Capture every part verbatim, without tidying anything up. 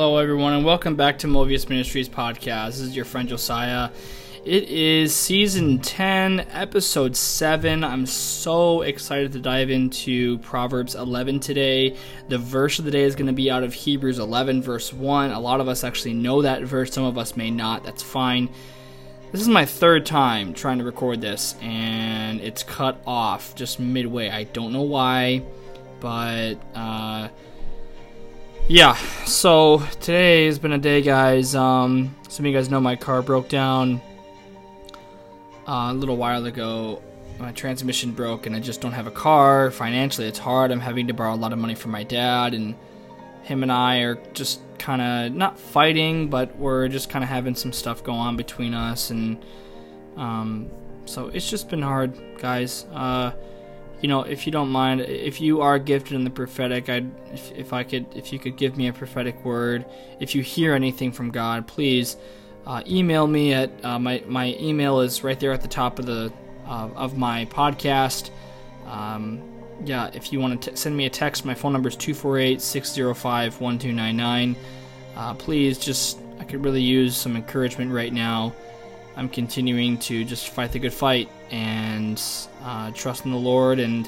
Hello, everyone, and welcome back to Movius Ministries podcast. This is your friend Josiah. It is season ten, episode seven. I'm so excited to dive into Proverbs eleven today. The verse of the day is going to be out of Hebrews eleven, verse one. A lot of us actually know that verse. Some of us may not. That's fine. This is my third time trying to record this, and it's cut off just midway. I don't know why, but uh, yeah. So today has been a day, guys. Um, some of you guys know my car broke down Uh, a little while ago. My transmission broke and I just don't have a car. Financially, it's hard. I'm having to borrow a lot of money from my dad, and him and I are just kind of not fighting, but we're just kind of having some stuff go on between us, and um, so it's just been hard, guys. Uh, you know, if you don't mind, if you are gifted in the prophetic, I'd if, if I could, if you could give me a prophetic word, if you hear anything from God, please. Uh, email me at uh, my my email is right there at the top of the uh, of my podcast. Um, yeah, if you want to t- send me a text, my phone number is two four eight, six zero five, one two nine nine. Uh, please, just I could really use some encouragement right now. I'm continuing to just fight the good fight and uh, trust in the Lord, and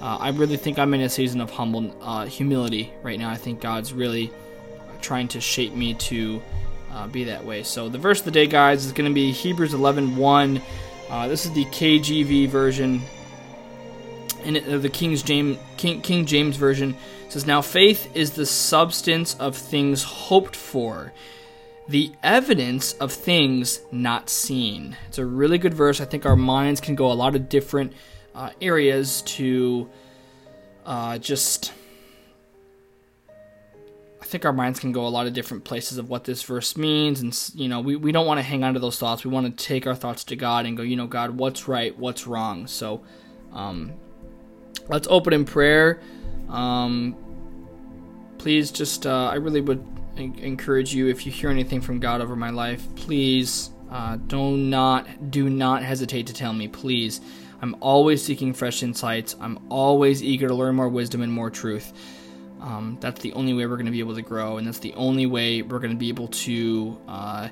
uh, I really think I'm in a season of humble uh, humility right now. I think God's really trying to shape me to Uh, be that way. So the verse of the day, guys, is going to be Hebrews eleven one. Uh, this is the K J V version, and it, uh, the King James King, King James version says, "Now faith is the substance of things hoped for, the evidence of things not seen." It's a really good verse. I think our minds can go a lot of different uh, areas to uh, just. I think our minds can go a lot of different places of what this verse means, and you know, we, we don't want to hang on to those thoughts. We want to take our thoughts to God and go, you know, God, what's right, what's wrong? So um, let's open in prayer. Um, please just, uh, I really would en- encourage you, if you hear anything from God over my life, please uh, do not, do not hesitate to tell me, please. I'm always seeking fresh insights. I'm always eager to learn more wisdom and more truth. Um, that's the only way we're going to be able to grow, and that's the only way we're going to be able to uh,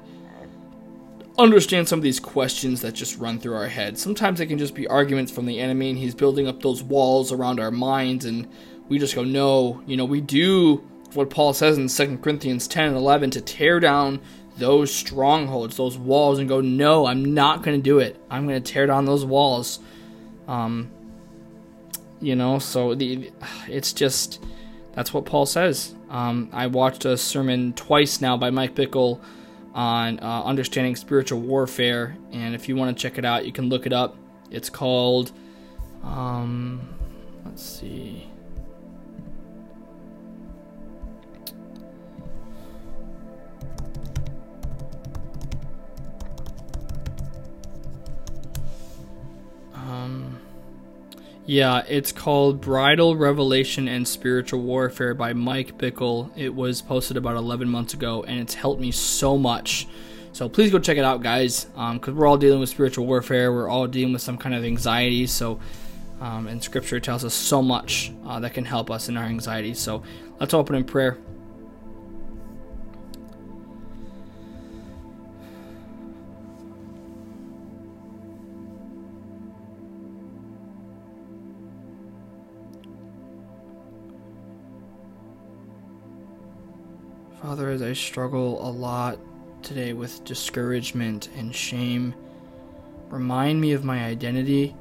understand some of these questions that just run through our heads. Sometimes it can just be arguments from the enemy, and he's building up those walls around our minds, and we just go, no, you know, we do what Paul says in Second Corinthians ten and eleven, to tear down those strongholds, those walls, and go, no, I'm not going to do it. I'm going to tear down those walls. Um, you know, so the it's just... That's what Paul says. Um, I watched a sermon twice now by Mike Bickle on uh, understanding spiritual warfare, and if you want to check it out, you can look it up. It's called, um, let's see, um. Yeah, it's called Bridle Revelation and Spiritual Warfare by Mike Bickle. It was posted about eleven months ago, and it's helped me so much. So please go check it out, guys, because um, we're all dealing with spiritual warfare. We're all dealing with some kind of anxiety. So, um, and Scripture tells us so much uh, that can help us in our anxiety. So let's open in prayer. Father, as I struggle a lot today with discouragement and shame, remind me of my identity.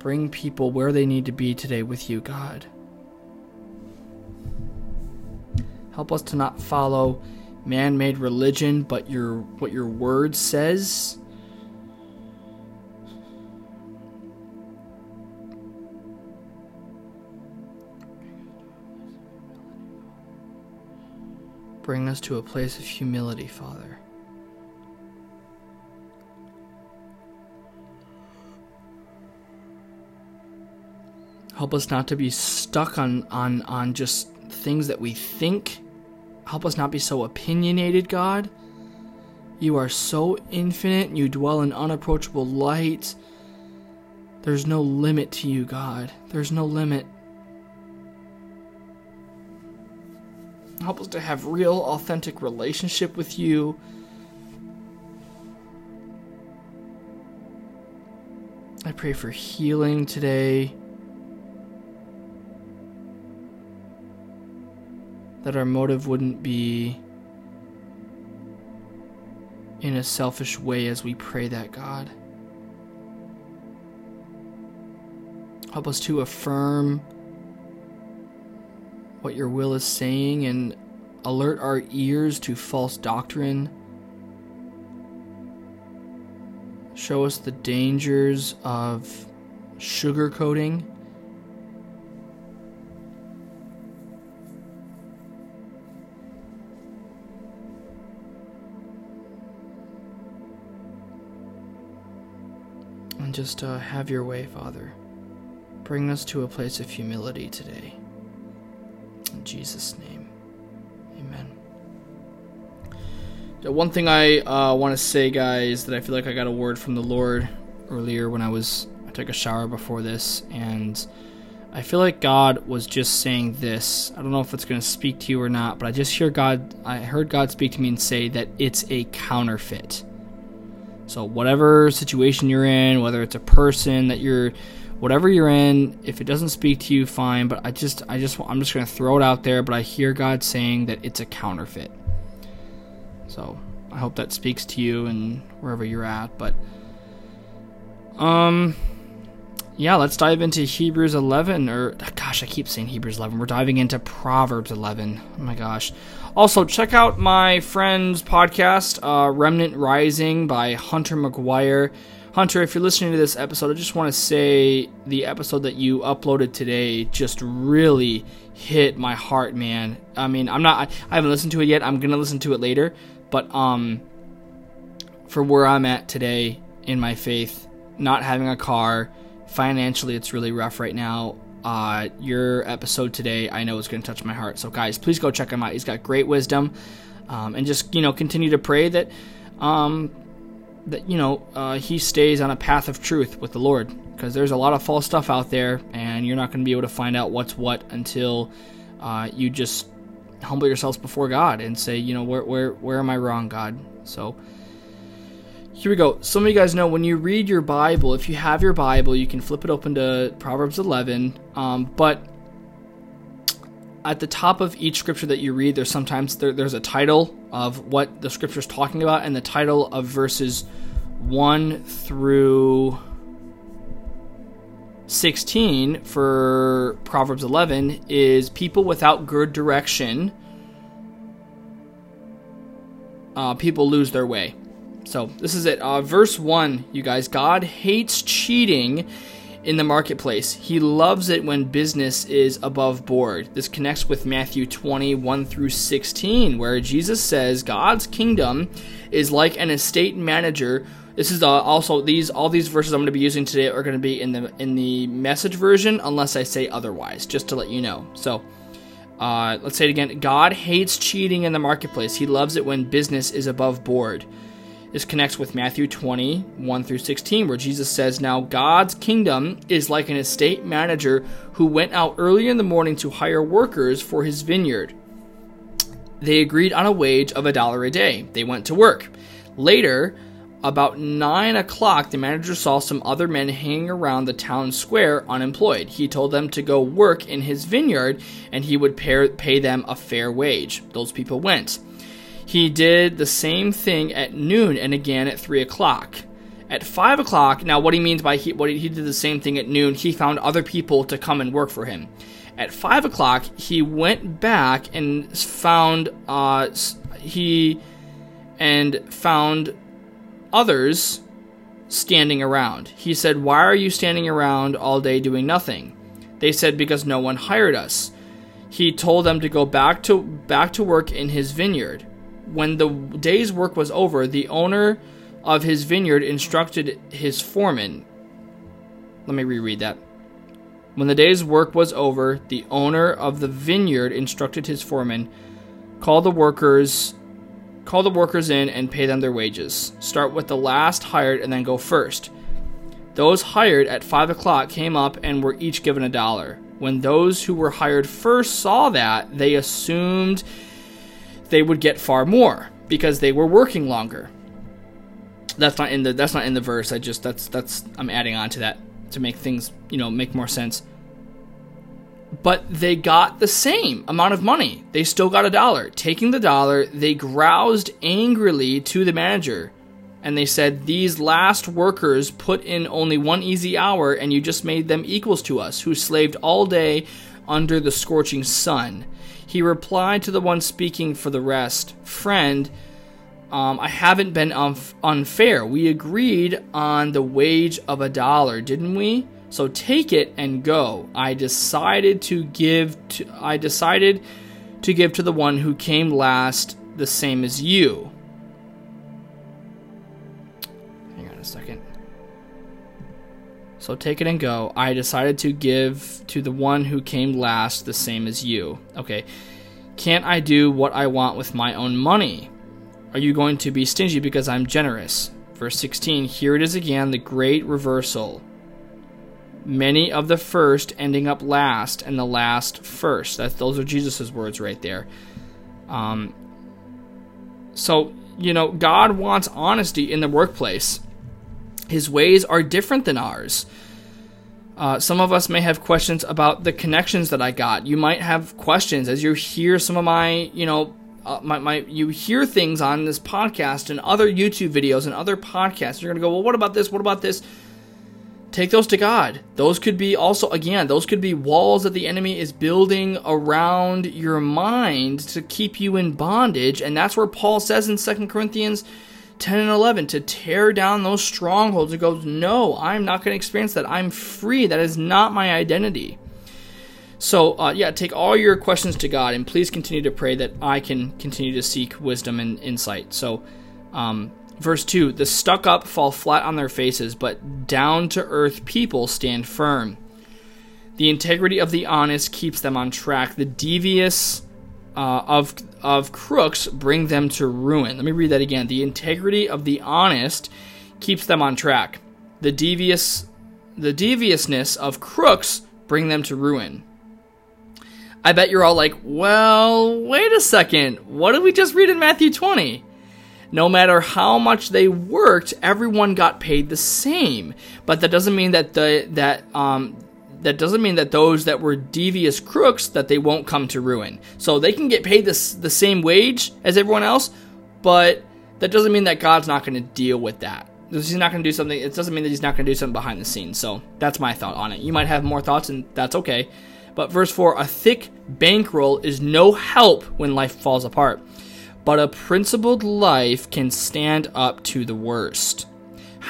Bring people where they need to be today with you, God. Help us to not follow man-made religion, but your what your word says. Bring us to a place of humility, Father. Help us not to be stuck on, on, on just things that we think. Help us not be so opinionated, God. You are so infinite. You dwell in unapproachable light. There's no limit to you, God. There's no limit. Help us to have real, authentic relationship with you. I pray for healing today. That our motive wouldn't be in a selfish way as we pray that, God. Help us to affirm what your will is saying and alert our ears to false doctrine. Show us the dangers of sugarcoating. And just uh, have your way, Father. Bring us to a place of humility today. In Jesus' name, amen. The one thing I uh, want to say, guys, that I feel like I got a word from the Lord earlier when I was I took a shower before this, and I feel like God was just saying this. I don't know if it's going to speak to you or not, but I just hear God. I heard God speak to me and say that it's a counterfeit. So whatever situation you're in, whether it's a person that you're whatever you're in, if it doesn't speak to you, fine. But I just, I just, I'm just going to throw it out there. But I hear God saying that it's a counterfeit. So I hope that speaks to you and wherever you're at. But, um, yeah, let's dive into Hebrews eleven. Or gosh, I keep saying Hebrews eleven. We're diving into Proverbs eleven. Oh my gosh! Also, check out my friend's podcast, uh, Remnant Rising by Hunter McGuire. Hunter, if you're listening to this episode, I just want to say the episode that you uploaded today just really hit my heart, man. I mean, I'm not, I haven't listened to it yet. I'm going to listen to it later. But um, for where I'm at today in my faith, not having a car, financially it's really rough right now. Uh, your episode today, I know is going to touch my heart. So guys, please go check him out. He's got great wisdom. Um, and just, you know, continue to pray that... Um, that, you know, uh, he stays on a path of truth with the Lord, because there's a lot of false stuff out there, and you're not going to be able to find out what's what until uh, you just humble yourselves before God and say, you know, where where where am I wrong, God? So here we go. Some of you guys know when you read your Bible, if you have your Bible, you can flip it open to Proverbs eleven, um, but at the top of each scripture that you read, there's sometimes there, there's a title of what the scripture is talking about, and the title of verses one through sixteen for Proverbs eleven is people without good direction, uh, people lose their way. So this is it. Uh, verse one, you guys, God hates cheating in the marketplace. He loves it when business is above board. This connects with Matthew twenty, one through sixteen, where Jesus says God's kingdom is like an estate manager. This is uh, also these all these verses I'm going to be using today are going to be in the in the message version, unless I say otherwise, just to let you know. So uh, let's say it again. God hates cheating in the marketplace. He loves it when business is above board. This connects with Matthew twenty, one through sixteen, where Jesus says, now God's kingdom is like an estate manager who went out early in the morning to hire workers for his vineyard. They agreed on a wage of a dollar a day. They went to work. Later, about nine o'clock, the manager saw some other men hanging around the town square unemployed. He told them to go work in his vineyard, and he would pay them a fair wage. Those people went. He did the same thing at noon and again at three o'clock. At five o'clock, now what he means by he, what he did the same thing at noon, he found other people to come and work for him. At five o'clock, he went back and found uh, he and found others standing around. He said, why are you standing around all day doing nothing? They said, because no one hired us. He told them to go back to back to work in his vineyard. When the day's work was over, the owner of his vineyard instructed his foreman. Let me reread that. When the day's work was over, the owner of the vineyard instructed his foreman, call the workers, call the workers in and pay them their wages. Start with the last hired and then go first. Those hired at five o'clock came up and were each given a dollar. When those who were hired first saw that, they assumed they would get far more because they were working longer. That's not in the that's not in the verse. I just that's that's I'm adding on to that to make things, you know, make more sense. But they got the same amount of money. They still got a dollar. Taking the dollar, they groused angrily to the manager. And they said, "These last workers put in only one easy hour, and you just made them equals to us, who slaved all day under the scorching sun." He replied to the one speaking for the rest, "Friend, um, I haven't been unf- unfair. We agreed on the wage of a dollar, didn't we? So take it and go. I decided to give. To, I decided to give to the one who came last, the same as you." second. So take it and go. I decided to give to the one who came last the same as you. Okay. Can't I do what I want with my own money? Are you going to be stingy because I'm generous? Verse sixteen, here it is again, the great reversal. Many of the first ending up last and the last first. That's, those are Jesus's words right there. Um, so, you know, God wants honesty in the workplace. His ways are different than ours. Uh, some of us may have questions about the connections that I got. You might have questions as you hear some of my, you know, uh, my, my, you hear things on this podcast and other YouTube videos and other podcasts. You're going to go, well, what about this? What about this? Take those to God. Those could be also, again, those could be walls that the enemy is building around your mind to keep you in bondage. And that's where Paul says in Second Corinthians ten and eleven to tear down those strongholds and go, no, I'm not going to experience that. I'm free. That is not my identity. So, uh, yeah, take all your questions to God and please continue to pray that I can continue to seek wisdom and insight. So, um, verse two, the stuck up fall flat on their faces, but down to earth people stand firm. The integrity of the honest keeps them on track. The devious Uh, of of crooks bring them to ruin. Let me read that again. The integrity of the honest keeps them on track. The devious, the deviousness of crooks bring them to ruin. I bet you're all like, well, wait a second. What did we just read in Matthew twenty? No matter how much they worked, everyone got paid the same. But that doesn't mean that the that um. That doesn't mean that those that were devious crooks, that they won't come to ruin. So they can get paid this, the same wage as everyone else, but that doesn't mean that God's not going to deal with that. He's not going to do something. It doesn't mean that he's not going to do something behind the scenes. So that's my thought on it. You might have more thoughts, and that's okay. But verse four, a thick bankroll is no help when life falls apart, but a principled life can stand up to the worst.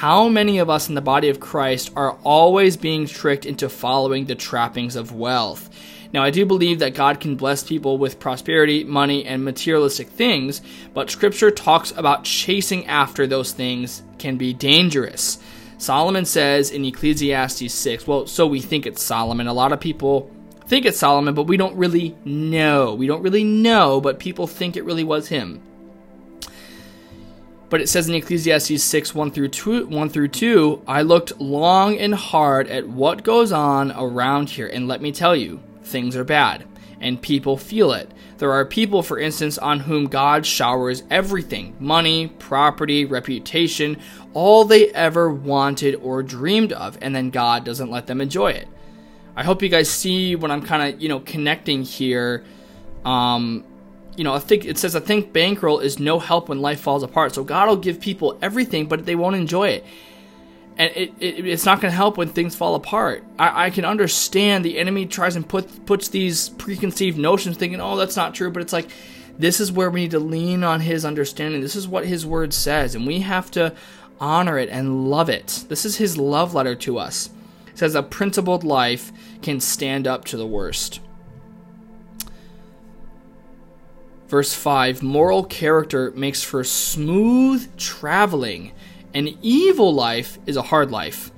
How many of us in the body of Christ are always being tricked into following the trappings of wealth? Now, I do believe that God can bless people with prosperity, money, and materialistic things, but Scripture talks about chasing after those things can be dangerous. Solomon says in Ecclesiastes six, well, so we think it's Solomon. A lot of people think it's Solomon, but we don't really know. We don't really know, but people think it really was him. But it says in Ecclesiastes six, one through two, I looked long and hard at what goes on around here, and let me tell you, things are bad, and people feel it. There are people, for instance, on whom God showers everything, money, property, reputation, all they ever wanted or dreamed of, and then God doesn't let them enjoy it. I hope you guys see what I'm kind of, you know, connecting here. Um... You know, I think it says, I think bankroll is no help when life falls apart. So God will give people everything, but they won't enjoy it. And it, it it's not going to help when things fall apart. I, I can understand the enemy tries and put, puts these preconceived notions thinking, oh, that's not true. But it's like, this is where we need to lean on his understanding. This is what his word says. And we have to honor it and love it. This is his love letter to us. It says a principled life can stand up to the worst. Verse five, moral character makes for smooth traveling. An evil life is a hard life.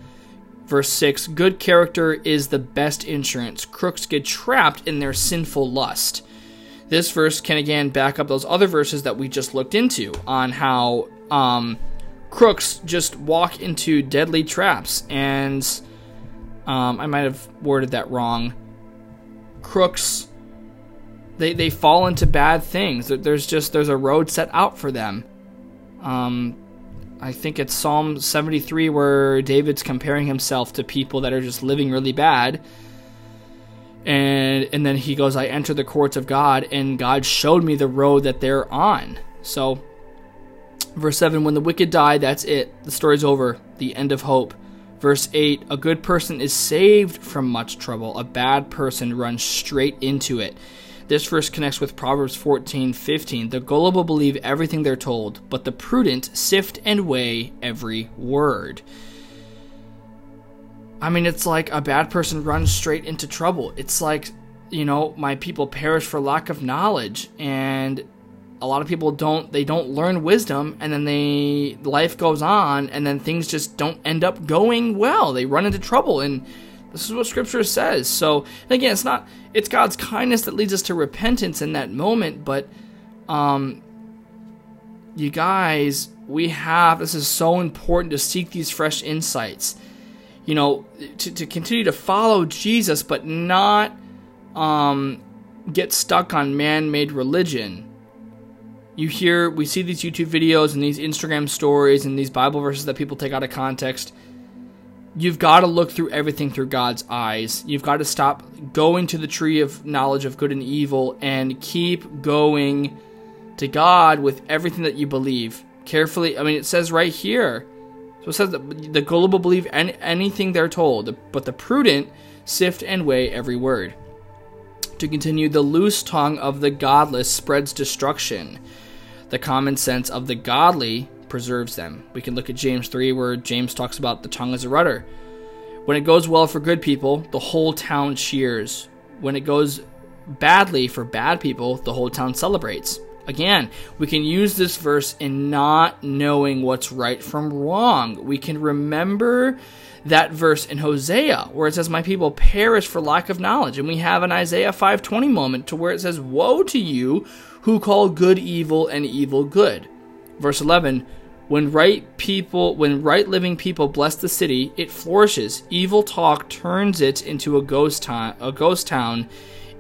Verse six, good character is the best insurance. Crooks get trapped in their sinful lust. This verse can again back up those other verses that we just looked into on how um, crooks just walk into deadly traps. And um, I might have worded that wrong. Crooks they they fall into bad things. There's just there's a road set out for them. Um, I think it's Psalm seventy-three where David's comparing himself to people that are just living really bad. And and then he goes, I entered the courts of God, and God showed me the road that they're on. So, verse seven, when the wicked die, that's it. The story's over. The end of hope. Verse eight, a good person is saved from much trouble. A bad person runs straight into it. This verse connects with Proverbs fourteen fifteen. The gullible believe everything they're told, but the prudent sift and weigh every word. I mean, it's like a bad person runs straight into trouble. It's like, you know, my people perish for lack of knowledge. And a lot of people don't, they don't learn wisdom, and then they, life goes on, and then things just don't end up going well. They run into trouble, and this is what Scripture says. So, and again, it's not, it's God's kindness that leads us to repentance in that moment, but, um, you guys, we have, this is so important to seek these fresh insights. You know, to, to continue to follow Jesus, but not um, get stuck on man-made religion. You hear, we see these YouTube videos and these Instagram stories and these Bible verses that people take out of context. You've got to look through everything through God's eyes. You've got to stop going to the tree of knowledge of good and evil and keep going to God with everything that you believe. Carefully, I mean, it says right here, so it says that the gullible believe any, anything they're told, but the prudent sift and weigh every word. To continue, the loose tongue of the godless spreads destruction. The common sense of the godly preserves them. We can look at James three, where James talks about the tongue as a rudder. When it goes well for good people, the whole town cheers. When it goes badly for bad people, the whole town celebrates. Again, we can use this verse in not knowing what's right from wrong. We can remember that verse in Hosea where it says, my people perish for lack of knowledge. And we have an Isaiah five twenty moment to where it says, woe to you who call good evil and evil good. Verse eleven, when right people, when right living people bless the city, it flourishes. Evil talk turns it into a ghost town, a ghost town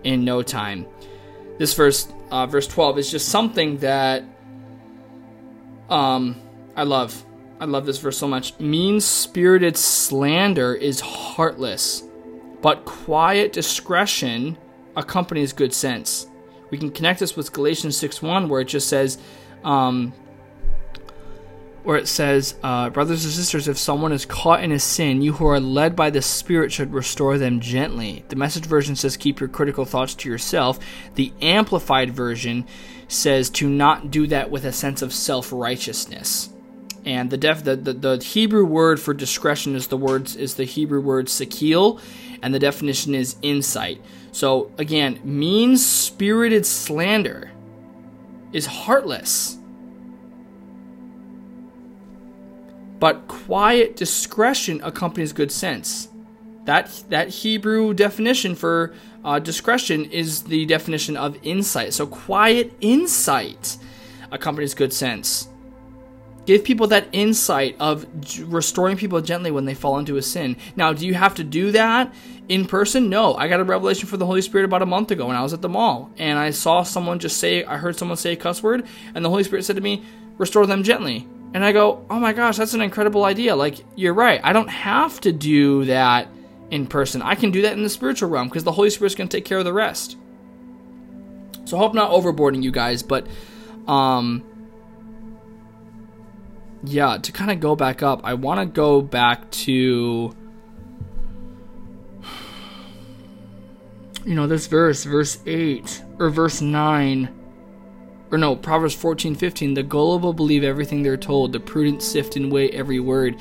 in no time. This verse, uh, verse twelve, is just something that um, I love. I love this verse so much. Mean-spirited slander is heartless, but quiet discretion accompanies good sense. We can connect this with Galatians six one, where it just says, um, where it says, uh, brothers and sisters, if someone is caught in a sin, you who are led by the Spirit should restore them gently. The Message version says, keep your critical thoughts to yourself. The Amplified version says, to not do that with a sense of self-righteousness. And the, def- the, the, the Hebrew word for discretion is the words is the Hebrew word sakil, and the definition is insight. So again, mean-spirited slander is heartless, but quiet discretion accompanies good sense. That that Hebrew definition for uh, discretion is the definition of insight. So quiet insight accompanies good sense. Give people that insight of restoring people gently when they fall into a sin. Now, do you have to do that in person? No. I got a revelation from the Holy Spirit about a month ago when I was at the mall. And I saw someone just say, I heard someone say a cuss word. And the Holy Spirit said to me, restore them gently. And I go, oh my gosh, that's an incredible idea. Like, you're right. I don't have to do that in person. I can do that in the spiritual realm because the Holy Spirit's going to take care of the rest. So I hope not overboarding you guys, but um, yeah, to kind of go back up, I want to go back to, you know, this verse, verse eight or verse nine. Or no, Proverbs fourteen fifteen, the gullible believe everything they're told, the prudent sift and weigh every word.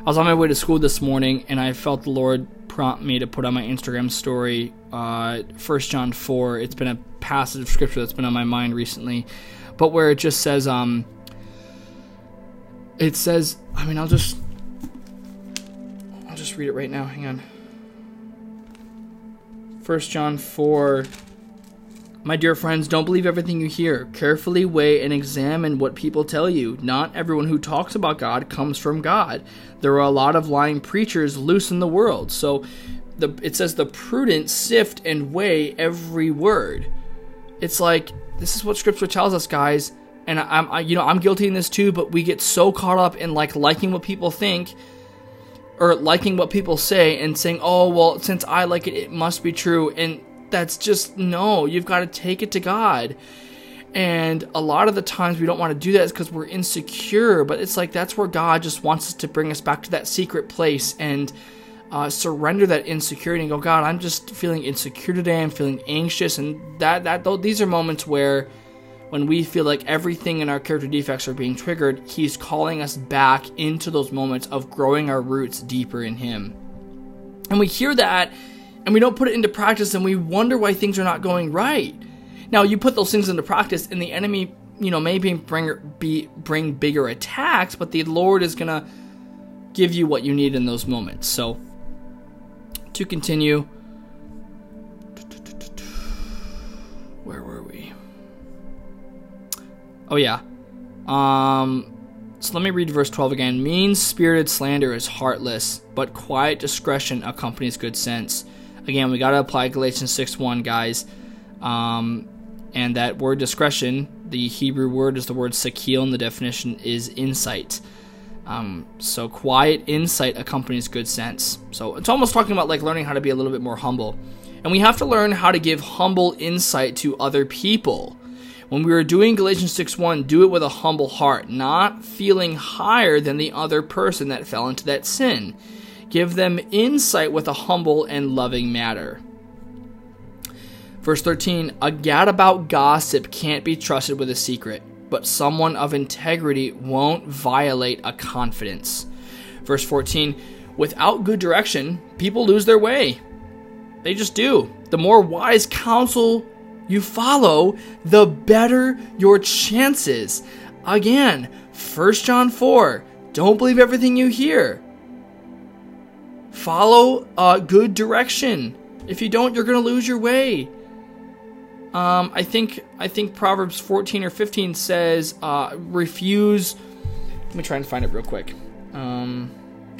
I was on my way to school this morning, and I felt the Lord prompt me to put on my Instagram story, uh, First John four. It's been a passage of Scripture that's been on my mind recently, but where it just says, um, it says, I mean, I'll just, I'll just read it right now. Hang on. First John four. My dear friends, don't believe everything you hear. Carefully weigh and examine what people tell you. Not everyone who talks about God comes from God. There are a lot of lying preachers loose in the world. So the, it says the prudent sift and weigh every word. it's like, this is what Scripture tells us, guys. And I'm, I, you know, I'm guilty in this too, but we get so caught up in like liking what people think or liking what people say and saying, oh, well, since I like it, it must be true. And that's just, no, you've got to take it to God. And a lot of the times we don't want to do that is because we're insecure, but it's like, that's where God just wants us to bring us back to that secret place and uh, surrender that insecurity and go, God, I'm just feeling insecure today. I'm feeling anxious. And that, that, though, these are moments where when we feel like everything in our character defects are being triggered, he's calling us back into those moments of growing our roots deeper in him. And we hear that and we don't put it into practice, and we wonder why things are not going right. Now, you put those things into practice and the enemy, you know, may bring, be, bring bigger attacks, but the Lord is going to give you what you need in those moments. So, to continue, where were we? Oh, yeah. Um, so let me read verse twelve again. Mean-spirited slander is heartless, but quiet discretion accompanies good sense. Again, we got to apply Galatians six one, guys. Um, and that word discretion, the Hebrew word is the word sakil, and the definition is insight. Um, so quiet insight accompanies good sense. So it's almost talking about like learning how to be a little bit more humble. And we have to learn how to give humble insight to other people. When we were doing Galatians six one, do it with a humble heart, not feeling higher than the other person that fell into that sin. Give them insight with a humble and loving manner. Verse thirteen, a gadabout gossip can't be trusted with a secret, but someone of integrity won't violate a confidence. Verse fourteen, without good direction, people lose their way. They just do. The more wise counsel you follow, the better your chances. Again, First John four, don't believe everything you hear. Follow a good direction. If you don't, you're going to lose your way. Um, I think I think Proverbs fourteen or fifteen says, uh, refuse. Let me try and find it real quick. Um,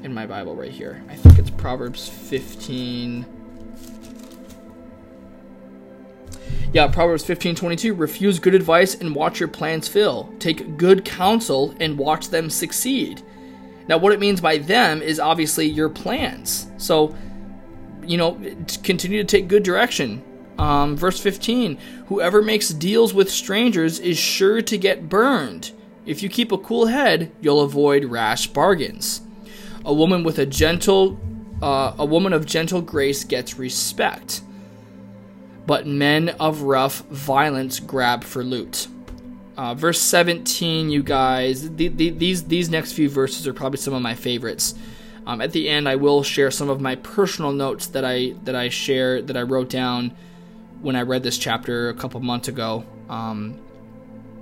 in my Bible right here. I think it's Proverbs fifteen. Yeah, Proverbs fifteen twenty-two. Refuse good advice and watch your plans fail. Take good counsel and watch them succeed. Now, what it means by them is obviously your plans. So, you know, continue to take good direction. Um, verse fifteen, whoever makes deals with strangers is sure to get burned. If you keep a cool head, you'll avoid rash bargains. A woman with a gentle, uh, a woman of gentle grace gets respect, but men of rough violence grab for loot. Uh, verse seventeen, you guys, the, the, these these next few verses are probably some of my favorites. Um, at the end, I will share some of my personal notes that I that I share that I wrote down when I read this chapter a couple months ago, um,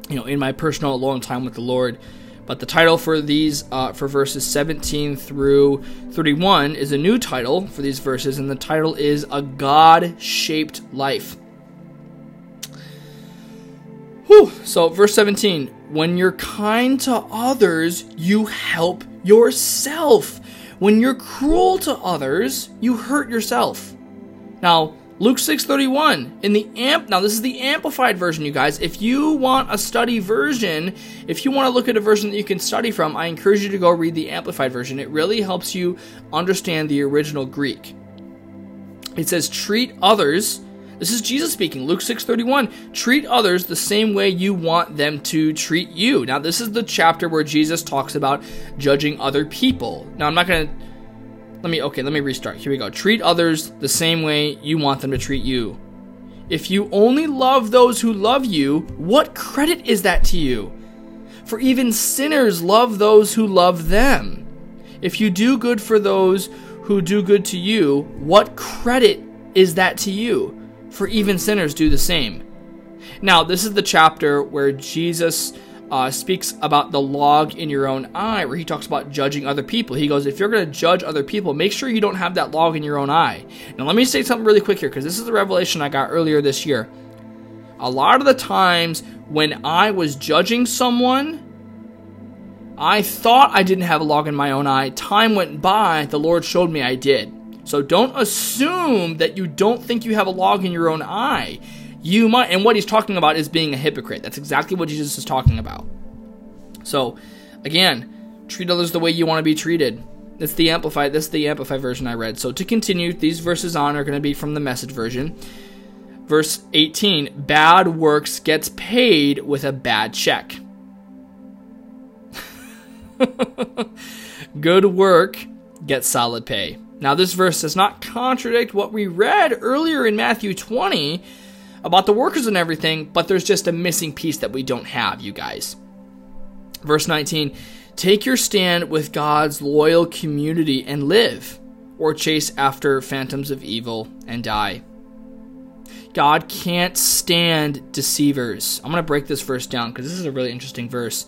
you know, in my personal alone time with the Lord. But the title for these, uh, for verses seventeen through thirty-one is a new title for these verses, and the title is A God-Shaped Life. Whew. So verse seventeen, when you're kind to others, you help yourself. When you're cruel to others, you hurt yourself. Now, Luke six thirty-one in the amp. Now, this is the amplified version, you guys. If you want a study version, if you want to look at a version that you can study from, I encourage you to go read the amplified version. It really helps you understand the original Greek. It says, treat others. This is Jesus speaking, Luke six thirty-one. Treat others the same way you want them to treat you. Now, this is the chapter where Jesus talks about judging other people. Now, I'm not going to. Let me, okay, let me restart. Here we go. Treat others the same way you want them to treat you. If you only love those who love you, what credit is that to you? For even sinners love those who love them. If you do good for those who do good to you, what credit is that to you? For even sinners do the same. Now, this is the chapter where Jesus Uh, speaks about the log in your own eye, where he talks about judging other people. He goes, if you're going to judge other people, make sure you don't have that log in your own eye. Now, let me say something really quick here, because this is the revelation I got earlier this year. A lot of the times when I was judging someone, I thought I didn't have a log in my own eye. Time went by, the Lord showed me I did. So don't assume that you don't think you have a log in your own eye. you might, and what he's talking about is being a hypocrite. That's exactly what Jesus is talking about. So, again, treat others the way you want to be treated. That's the Amplified, that's the Amplified version I read. So to continue, these verses on are going to be from the Message version. Verse eighteen, bad works gets paid with a bad check. Good work gets solid pay. Now this verse does not contradict what we read earlier in Matthew twenty about the workers and everything, but there's just a missing piece that we don't have, you guys. Verse nineteen, take your stand with God's loyal community and live, or chase after phantoms of evil and die. God can't stand deceivers. I'm going to break this verse down because this is a really interesting verse.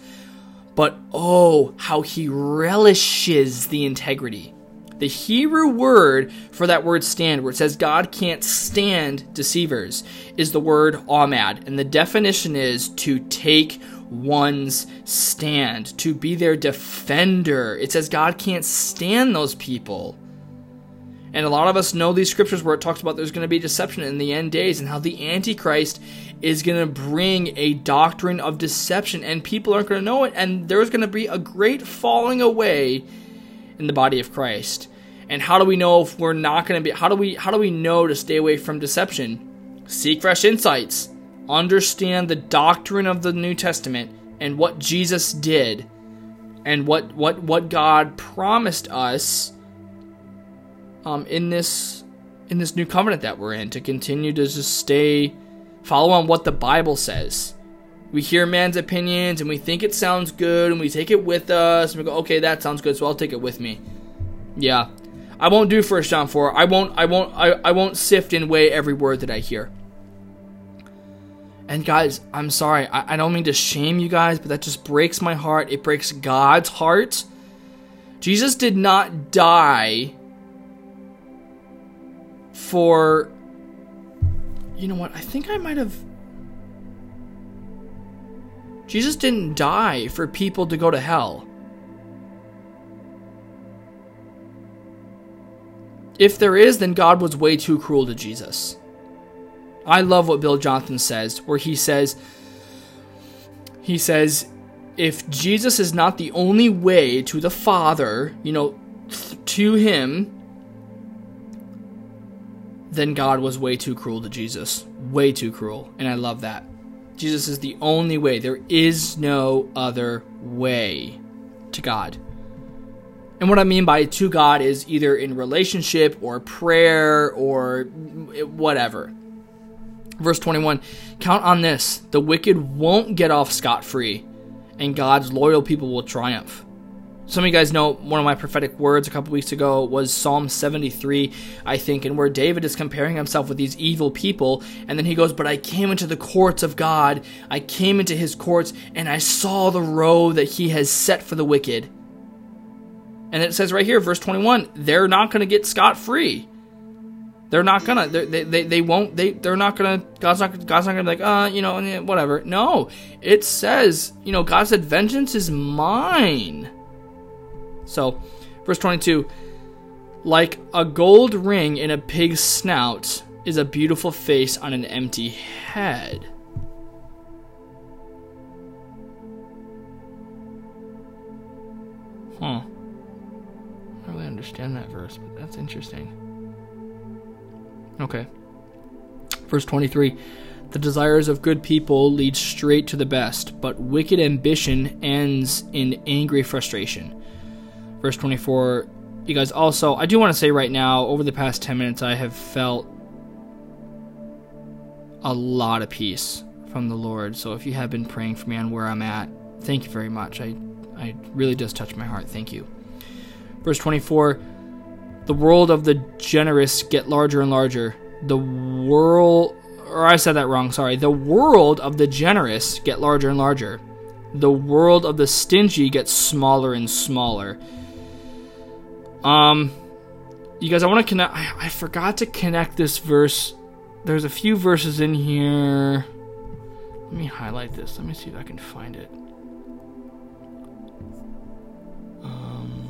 But oh, how he relishes the integrity. The Hebrew word for that word stand, where it says God can't stand deceivers, is the word amad. And the definition is to take one's stand, to be their defender. It says God can't stand those people. And a lot of us know these scriptures where it talks about there's going to be deception in the end days and how the Antichrist is going to bring a doctrine of deception and people aren't going to know it. And there's going to be a great falling away in the body of Christ. And how do we know if we're not going to be, how do we, how do we know to stay away from deception? Seek fresh insights, understand the doctrine of the New Testament and what Jesus did and what, what, what God promised us Um, in this in this new covenant that we're in, to continue to just stay, follow on what the Bible says. We hear man's opinions and we think it sounds good and we take it with us and we go, okay, that sounds good, so I'll take it with me. Yeah, I won't do First John four. I won't I won't I, I won't sift and weigh every word that I hear. And guys, I'm sorry, I, I don't mean to shame you guys, but that just breaks my heart. It breaks God's heart. Jesus did not die for, you know what, I think I might have, Jesus didn't die for people to go to hell. If there is, then God was way too cruel to Jesus. I love what Bill Johnson says, where he says, he says, if Jesus is not the only way to the Father, you know, to him, then God was way too cruel to Jesus. Way too cruel. And I love that. Jesus is the only way. There is no other way to God. And what I mean by to God is either in relationship or prayer or whatever. Verse twenty-one, count on this. The wicked won't get off scot-free, and God's loyal people will triumph. Some of you guys know one of my prophetic words a couple weeks ago was Psalm seventy-three, I think, and where David is comparing himself with these evil people. And then he goes, but I came into the courts of God. I came into his courts and I saw the road that he has set for the wicked. And it says right here, verse twenty-one, they're not going to get scot-free. They're not going to, they, they, they won't, they, they're not going to, God's not, God's not going to be like, uh, you know, whatever. No, it says, you know, God said, vengeance is mine. So, verse twenty-two, like a gold ring in a pig's snout is a beautiful face on an empty head. Huh. I don't really understand that verse, but that's interesting. Okay. Verse twenty-three, the desires of good people lead straight to the best, but wicked ambition ends in angry frustration. Verse twenty-four, you guys, also, I do want to say right now, over the past ten minutes, I have felt a lot of peace from the Lord. So if you have been praying for me on where I'm at, thank you very much. I, I really does touch my heart. Thank you. Verse twenty-four, the world of the generous get larger and larger. The world, or I said that wrong, sorry. The world of the generous get larger and larger. The world of the stingy gets smaller and smaller. Um, you guys, I want to connect, I, I forgot to connect this verse. There's a few verses in here. Let me highlight this. Let me see if I can find it. Um,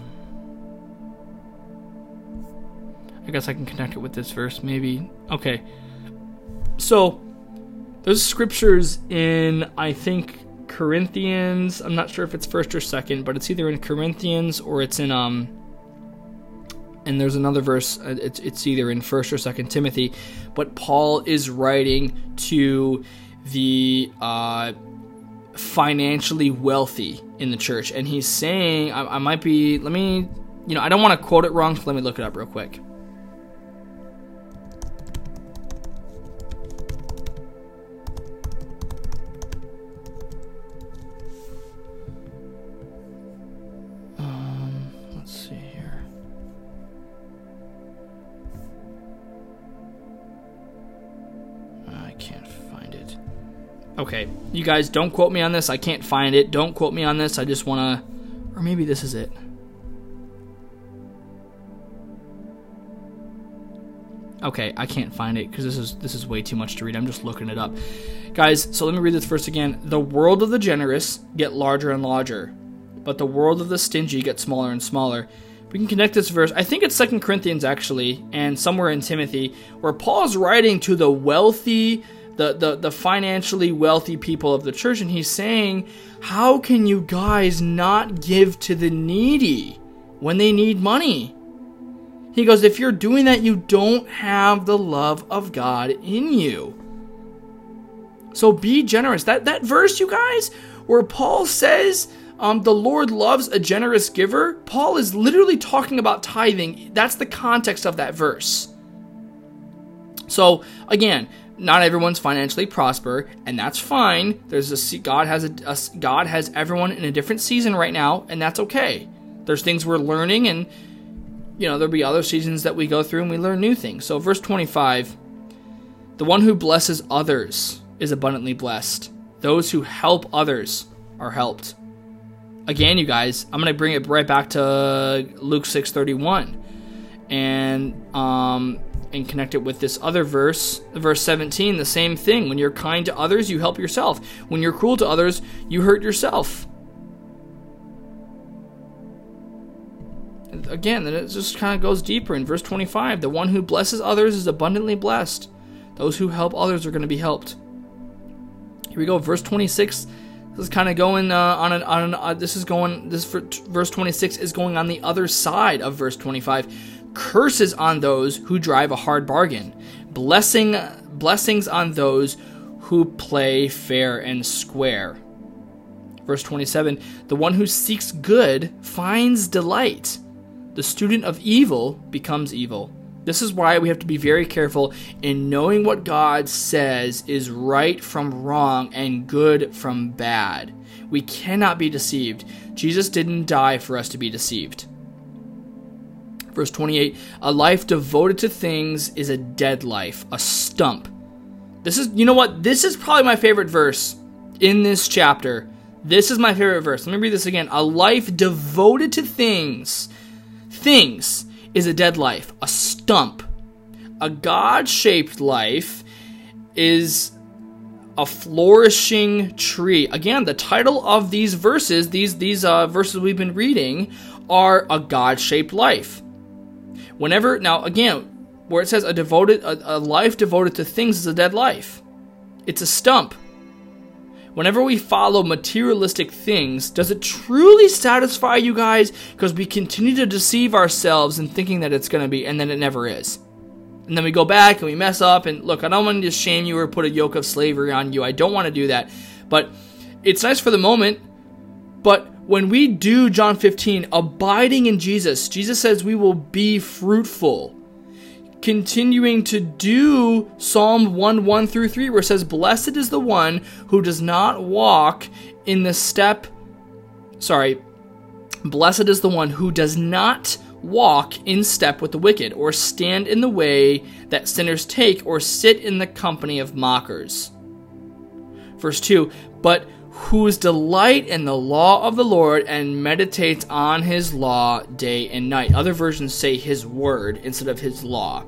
I guess I can connect it with this verse maybe. Okay. So, Those scriptures in, I think, Corinthians, I'm not sure if it's first or second, but it's either in Corinthians or it's in, um, and there's another verse, it's, it's either in first or second Timothy, but Paul is writing to the uh, financially wealthy in the church, and he's saying, I, I might be, let me, you know, I don't want to quote it wrong, so let me look it up real quick. Okay, you guys, don't quote me on this. I can't find it. Don't quote me on this. I just want to... Or maybe this is it. Okay, I can't find it because this is this is way too much to read. I'm just looking it up. Guys, so let me read this verse again. The world of the generous get larger and larger, but the world of the stingy get smaller and smaller. We can connect this verse. I think it's Second Corinthians, actually, and somewhere in Timothy, where Paul's writing to the wealthy... The, the the financially wealthy people of the church, and he's saying, how can you guys not give to the needy when they need money? He goes, if you're doing that, you don't have the love of God in you. So be generous. That that verse, you guys, where Paul says um, the Lord loves a generous giver, Paul is literally talking about tithing. That's the context of that verse. So, again... Not everyone's financially prosper, and that's fine. There's a God has a, a God has everyone in a different season right now, and that's okay. There's things we're learning, and you know there'll be other seasons that we go through and we learn new things. So, verse twenty-five: the one who blesses others is abundantly blessed. Those who help others are helped. Again, you guys, I'm going to bring it right back to Luke six thirty-one, and um. and connect it with this other verse, verse seventeen, the same thing. When you're kind to others, you help yourself. When you're cruel to others, you hurt yourself. And again, then it just kind of goes deeper in verse twenty-five. The one who blesses others is abundantly blessed. Those who help others are going to be helped. Here we go, verse twenty-six. This is kind of going uh, on an, on an uh, this is going this verse twenty-six is going on the other side of verse twenty-five. Curses on those who drive a hard bargain. Blessing, blessings on those who play fair and square. Verse twenty-seven, the one who seeks good finds delight. The student of evil becomes evil. This is why we have to be very careful in knowing what God says is right from wrong and good from bad. We cannot be deceived. Jesus didn't die for us to be deceived. Verse twenty-eight, a life devoted to things is a dead life, a stump. This is, you know what? This is probably my favorite verse in this chapter. This is my favorite verse. Let me read this again. A life devoted to things, things is a dead life, a stump. A God-shaped life is a flourishing tree. Again, the title of these verses, these, these uh, verses we've been reading are a God-shaped life. Whenever, now again, where it says a devoted, a, a life devoted to things is a dead life. It's a stump. Whenever we follow materialistic things, does it truly satisfy you guys? Because we continue to deceive ourselves in thinking that it's going to be, and then it never is. And then we go back and we mess up, and look, I don't want to shame you or put a yoke of slavery on you. I don't want to do that. But it's nice for the moment, but... when we do John fifteen, abiding in Jesus, Jesus says we will be fruitful. Continuing to do Psalm one one through three, where it says, blessed is the one who does not walk in the step, sorry, blessed is the one who does not walk in step with the wicked, or stand in the way that sinners take, or sit in the company of mockers. Verse two, but whose delight in the law of the Lord and meditates on his law day and night. Other versions say his word instead of his law.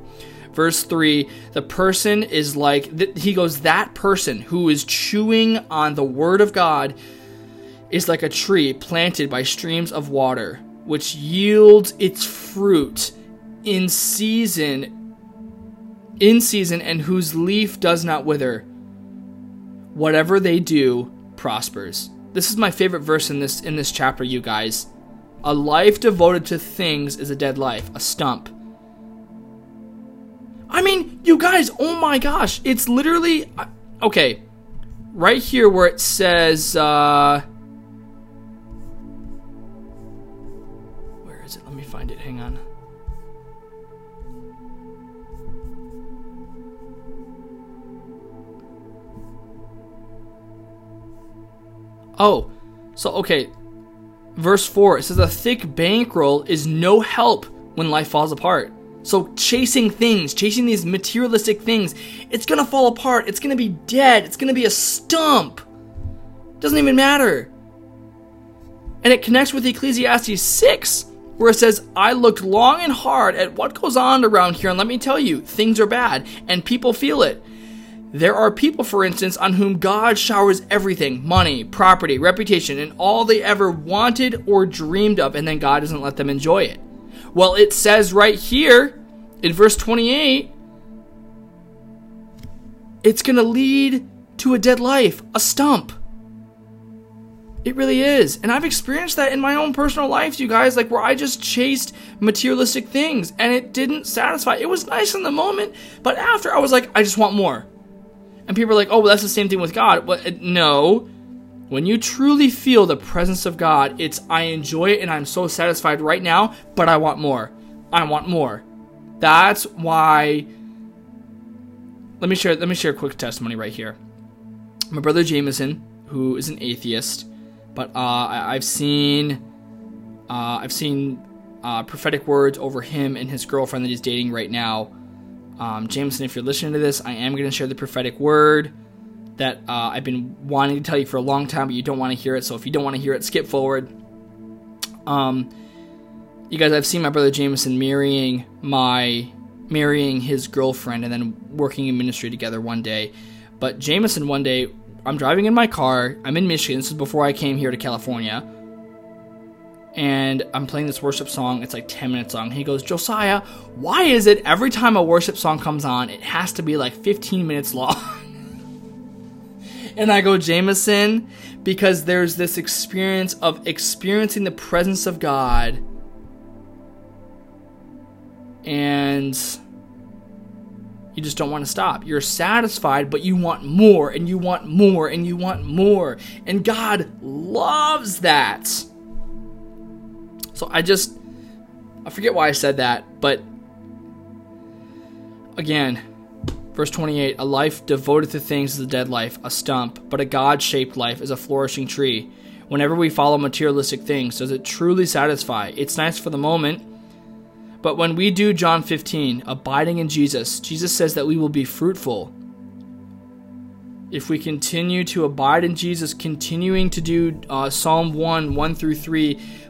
Verse three, the person is like, th- he goes, that person who is chewing on the word of God is like a tree planted by streams of water, which yields its fruit in season, in season and whose leaf does not wither. whatever they do prospers. This is my favorite verse in this in this chapter, you guys. A life devoted to things is a dead life, a stump. I mean, you guys, oh my gosh, it's literally, okay, right here where it says, uh, where is it? Let me find it. Hang on. Oh, so, okay, verse four, it says, a thick bankroll is no help when life falls apart. So chasing things, chasing these materialistic things, it's going to fall apart. It's going to be dead. It's going to be a stump. Doesn't even matter. And it connects with Ecclesiastes six, where it says, I looked long and hard at what goes on around here, and let me tell you, things are bad, and people feel it. There are people, for instance, on whom God showers everything, money, property, reputation, and all they ever wanted or dreamed of, and then God doesn't let them enjoy it. Well, it says right here in verse twenty-eight, it's going to lead to a dead life, a stump. It really is. And I've experienced that in my own personal life, you guys, like where I just chased materialistic things and it didn't satisfy. It was nice in the moment, but after I was like, I just want more. And people are like, oh, well, that's the same thing with God. Well, no. When you truly feel the presence of God, it's I enjoy it and I'm so satisfied right now, but I want more. I want more. That's why. Let me share. Let me share a quick testimony right here. My brother Jameson, who is an atheist, but uh, I, I've seen, uh, I've seen uh, prophetic words over him and his girlfriend that he's dating right now. Um, Jameson, if you're listening to this, I am going to share the prophetic word that uh, I've been wanting to tell you for a long time, but you don't want to hear it. So if you don't want to hear it, skip forward. Um, you guys, I've seen my brother Jameson marrying my, marrying his girlfriend and then working in ministry together one day. But Jameson one day, I'm driving in my car. I'm in Michigan. This is before I came here to California. And I'm playing this worship song. It's like ten minutes long. He goes, Josiah, why is it every time a worship song comes on, it has to be like fifteen minutes long? And I go, Jameson, because there's this experience of experiencing the presence of God. And you just don't want to stop. You're satisfied, but you want more, and you want more, and you want more. And God loves that. So I just, I forget why I said that, but again, verse twenty-eight, a life devoted to things is a dead life, a stump, but a God-shaped life is a flourishing tree. Whenever we follow materialistic things, does it truly satisfy? It's nice for the moment, but when we do John fifteen, abiding in Jesus, Jesus says that we will be fruitful. If we continue to abide in Jesus, continuing to do uh, Psalm one, one through three,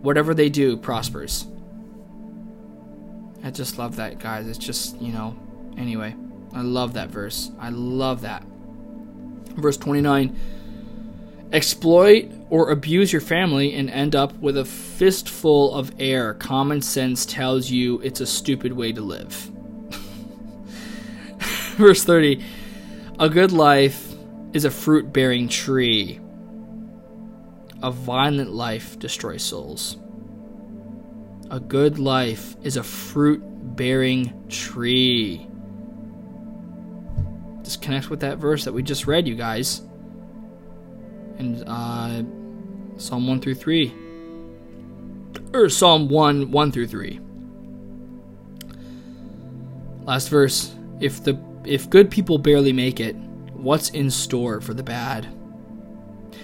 Whatever they do prospers. I just love that, guys. It's just, you know, anyway. I love that verse. I love that. Verse twenty-nine. Exploit or abuse your family and end up with a fistful of air. Common sense tells you it's a stupid way to live. Verse thirty. A good life is a fruit-bearing tree. A violent life destroys souls. A good life is a fruit-bearing tree. Just connect with that verse that we just read, you guys. And uh, Psalm one through three. Or Psalm one, one through three. Last verse. If the if good people barely make it, what's in store for the bad?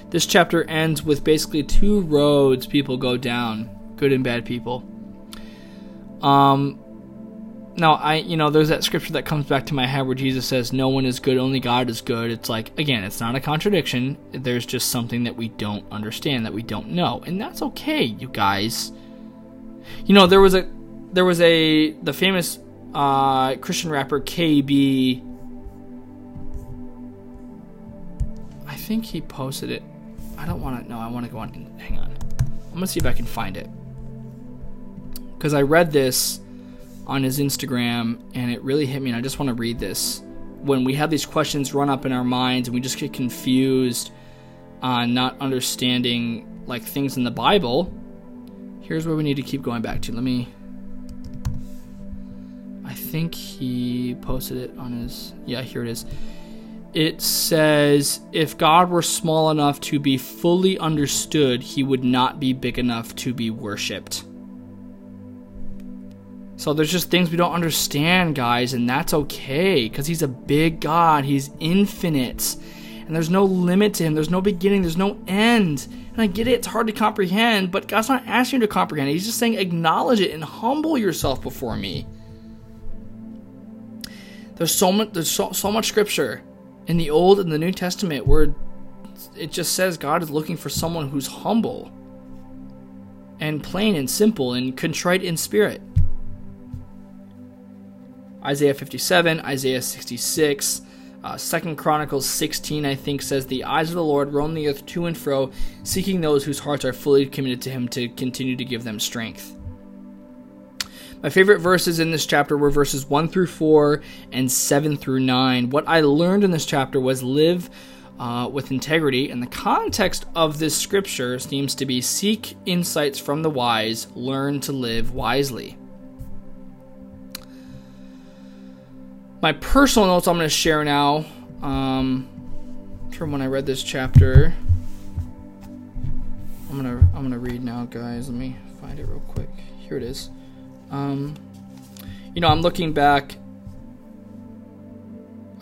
This chapter ends with basically two roads people go down. Good and bad people. Um, Now, I, you know, there's that scripture that comes back to my head where Jesus says, no one is good, only God is good. It's like, again, it's not a contradiction. There's just something that we don't understand, that we don't know. And that's okay, you guys. You know, there was a, there was a, the famous uh, Christian rapper K B. I think he posted it. I don't want to, no, I want to go on, and, hang on. I'm going to see if I can find it. Because I read this on his Instagram, and it really hit me, and I just want to read this. When we have these questions run up in our minds, and we just get confused on not understanding, like, things in the Bible, here's where we need to keep going back to. Let me... I think he posted it on his... Yeah, here it is. It says, if God were small enough to be fully understood, he would not be big enough to be worshipped. So there's just things we don't understand, guys, and that's okay, because he's a big God. He's infinite, and there's no limit to him. There's no beginning. There's no end, and I get it. It's hard to comprehend, but God's not asking you to comprehend it. He's just saying acknowledge it and humble yourself before me. There's so much, there's so, so much scripture in the Old and the New Testament where it just says God is looking for someone who's humble and plain and simple and contrite in spirit. Isaiah fifty-seven, Isaiah sixty-six, uh, Second Chronicles sixteen, I think, says, the eyes of the Lord roam the earth to and fro, seeking those whose hearts are fully committed to him to continue to give them strength. My favorite verses in this chapter were verses one through four and seven through nine. What I learned in this chapter was live uh, with integrity, and the context of this scripture seems to be seek insights from the wise, learn to live wisely. My personal notes I'm going to share now um, from when I read this chapter. I'm going to I'm going to read now, guys. Let me find it real quick. Here it is. Um, you know, I'm looking back.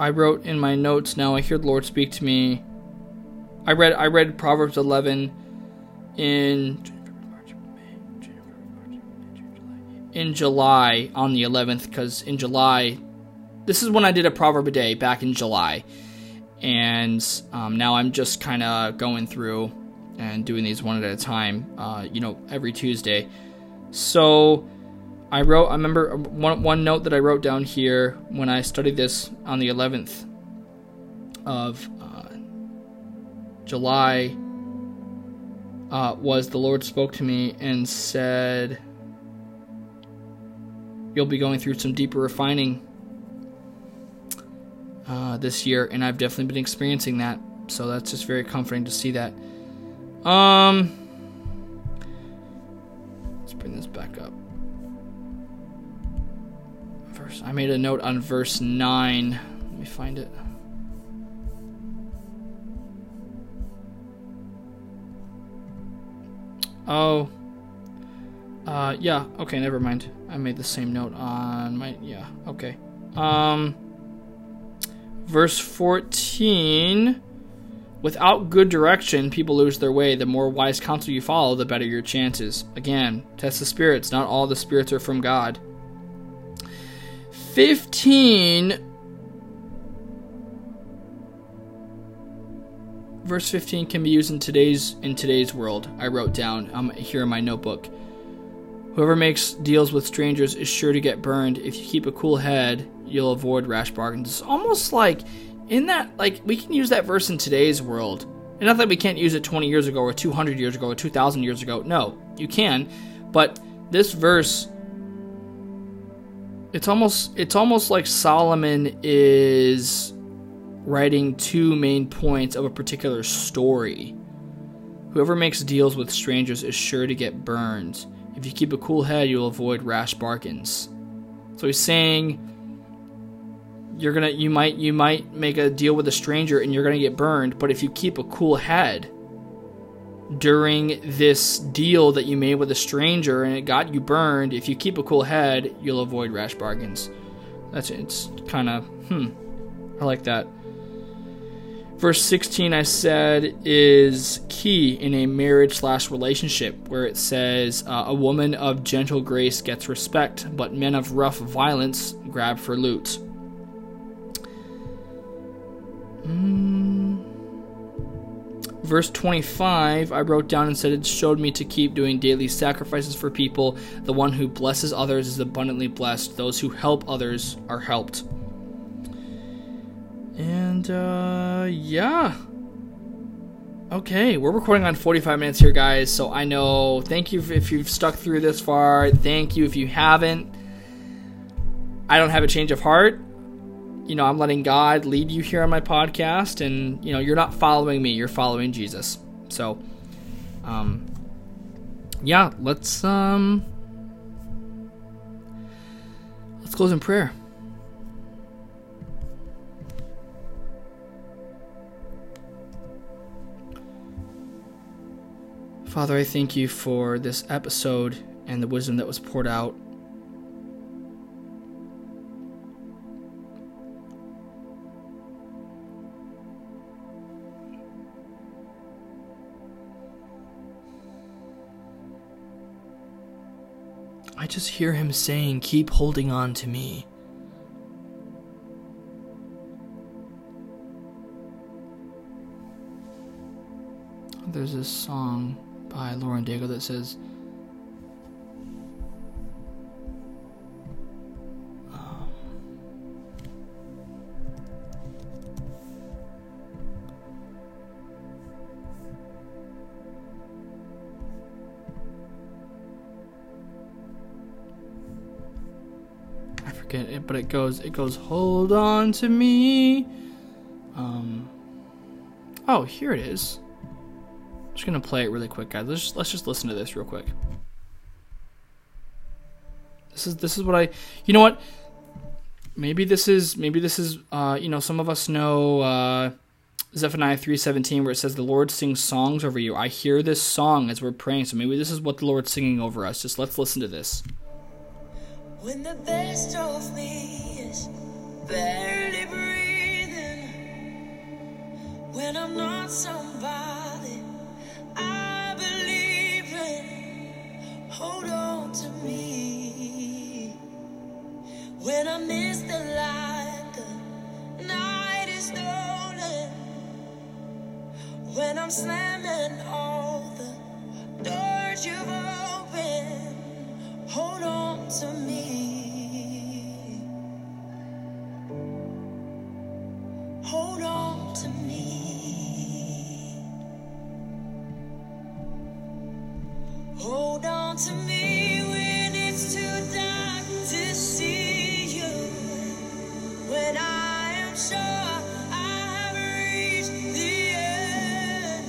I wrote in my notes now, I hear the Lord speak to me. I read I read Proverbs eleven in in July on the eleventh, because in July. This is when I did a proverb a day back in July, and um, now I'm just kind of going through and doing these one at a time, uh, you know, every Tuesday. So I wrote, I remember one, one note that I wrote down here when I studied this on the eleventh of uh, July uh, was the Lord spoke to me and said, you'll be going through some deeper refining Uh, this year, and I've definitely been experiencing that, so that's just very comforting to see that. Um, let's bring this back up. Verse, I made a note on verse nine. Let me find it. Oh, uh, yeah. Okay, never mind. I made the same note on my. Yeah. Okay. Um. Verse fourteen, without good direction, people lose their way. The more wise counsel you follow, the better your chances. Again, test the spirits. Not all the spirits are from God. fifteen, verse fifteen can be used in today's in today's world. I wrote down um, here in my notebook. Whoever makes deals with strangers is sure to get burned. If you keep a cool head, you'll avoid rash bargains. It's almost like in that, like, we can use that verse in today's world. And not that we can't use it twenty years ago or two hundred years ago or two thousand years ago. No, you can. But this verse, it's almost it's almost like Solomon is writing two main points of a particular story. Whoever makes deals with strangers is sure to get burned. If you keep a cool head, you'll avoid rash bargains. So he's saying you're gonna, you might, you might make a deal with a stranger and you're gonna get burned. But if you keep a cool head during this deal that you made with a stranger and it got you burned, if you keep a cool head, you'll avoid rash bargains. That's it's kind of hmm. I like that. Verse sixteen, I said, is key in a marriage slash relationship, where it says, uh, a woman of gentle grace gets respect, but men of rough violence grab for loot. Mm. Verse twenty-five, I wrote down and said, it showed me to keep doing daily sacrifices for people. The one who blesses others is abundantly blessed. Those who help others are helped. And, uh, yeah. Okay, we're recording on forty-five minutes here, guys, so I know. Thank you if you've stuck through this far. Thank you if you haven't. I don't have a change of heart. You know, I'm letting God lead you here on my podcast, and, you know, you're not following me. You're following Jesus. So, um, yeah, let's, um, let's close in prayer. Father, I thank you for this episode and the wisdom that was poured out. I just hear him saying, keep holding on to me. There's this song by Lauren Daigle that says, um, I forget it, but it goes, it goes, hold on to me. Um, oh, here it is. I'm just gonna play it really quick, guys. Let's just, let's just listen to this real quick. This is this is what I. You know what? Maybe this is maybe this is. Uh, you know, some of us know uh, Zephaniah three seventeen, where it says the Lord sings songs over you. I hear this song as we're praying, so maybe this is what the Lord's singing over us. Just let's listen to this. When the best of me is barely breathing, when I'm not somebody I believe in, hold on to me. When I miss the light, the night is stolen. When I'm slamming all the doors you've opened, hold on to me. Hold on to me. Hold on to me when it's too dark to see you, when I am sure I have reached the end.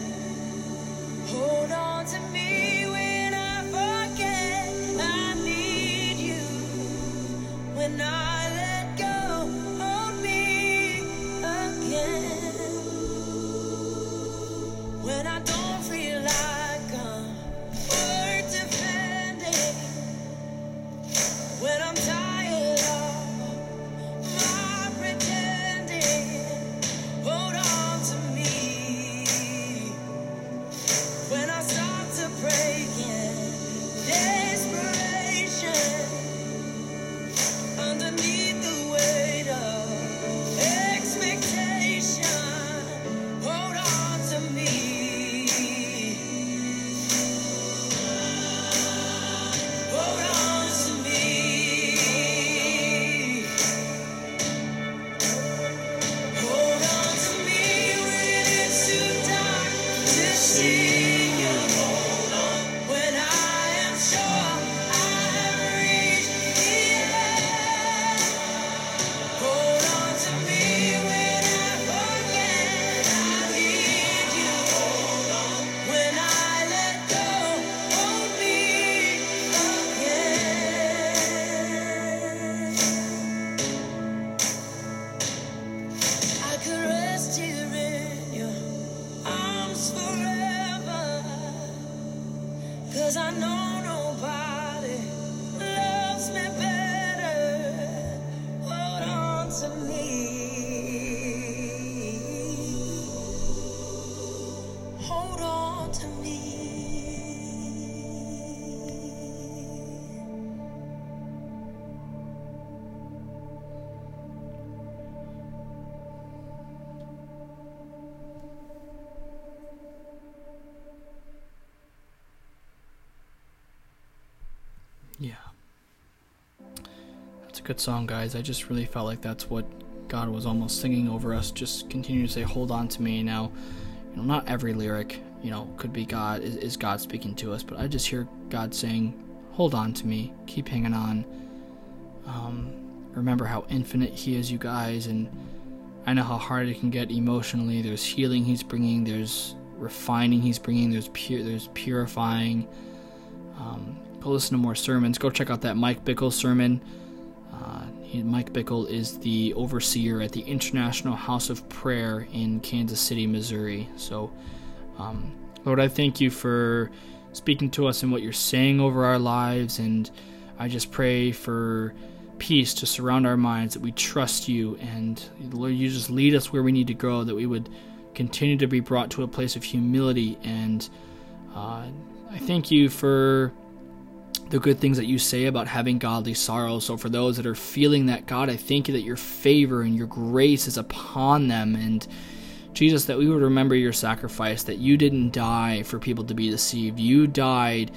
Yeah. That's a good song, guys. I just really felt like that's what God was almost singing over us. Just continue to say, hold on to me. Now, you know, not every lyric, you know, could be God, is, is God speaking to us, but I just hear God saying, hold on to me, keep hanging on. Um, remember how infinite he is, you guys, and I know how hard it can get emotionally. There's healing he's bringing, there's refining he's bringing, there's pure, there's purifying. Um, go listen to more sermons. Go check out that Mike Bickle sermon. Uh, he, Mike Bickle is the overseer at the International House of Prayer in Kansas City, Missouri. So, um, Lord, I thank you for speaking to us and what you're saying over our lives, and I just pray for peace to surround our minds, that we trust you, and Lord, you just lead us where we need to go, that we would continue to be brought to a place of humility, and uh, I thank you for the good things that you say about having godly sorrow. So for those that are feeling that, God, I thank you that your favor and your grace is upon them, and Jesus, that we would remember your sacrifice, that you didn't die for people to be deceived. You died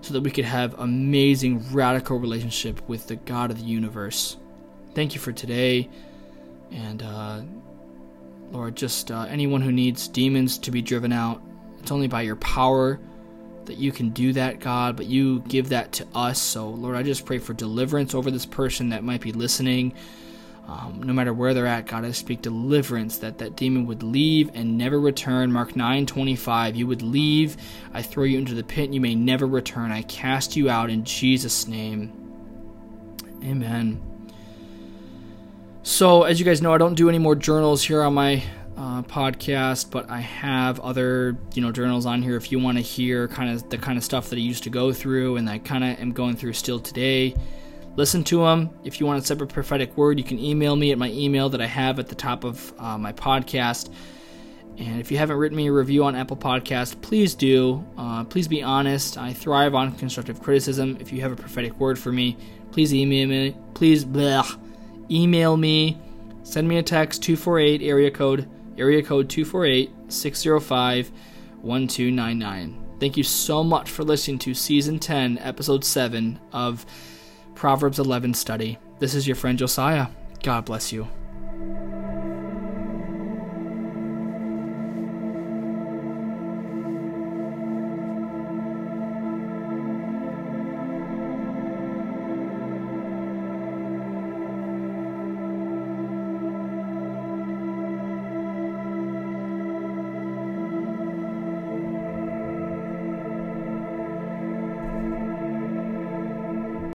so that we could have amazing, radical relationship with the God of the universe. Thank you for today. And, uh, Lord, just uh, anyone who needs demons to be driven out, it's only by your power that you can do that, God, but you give that to us. So, Lord, I just pray for deliverance over this person that might be listening. Um, no matter where they're at, God, I speak deliverance, that that demon would leave and never return. Mark nine twenty-five, you would leave, I throw you into the pit, and you may never return. I cast you out in Jesus' name. Amen. So, as you guys know, I don't do any more journals here on my uh, podcast, but I have other, you know, journals on here if you want to hear kind of the kind of stuff that I used to go through, and I kind of am going through still today. Listen to them. If you want a separate prophetic word, you can email me at my email that I have at the top of uh, my podcast. And if you haven't written me a review on Apple Podcast, please do. Uh, please be honest. I thrive on constructive criticism. If you have a prophetic word for me, please email me. Please bleh, email me. Send me a text, two four eight area code, area code two four eight, six zero five, one two nine nine. Thank you so much for listening to Season ten, Episode seven of Proverbs eleven study. This is your friend Josiah. God bless you.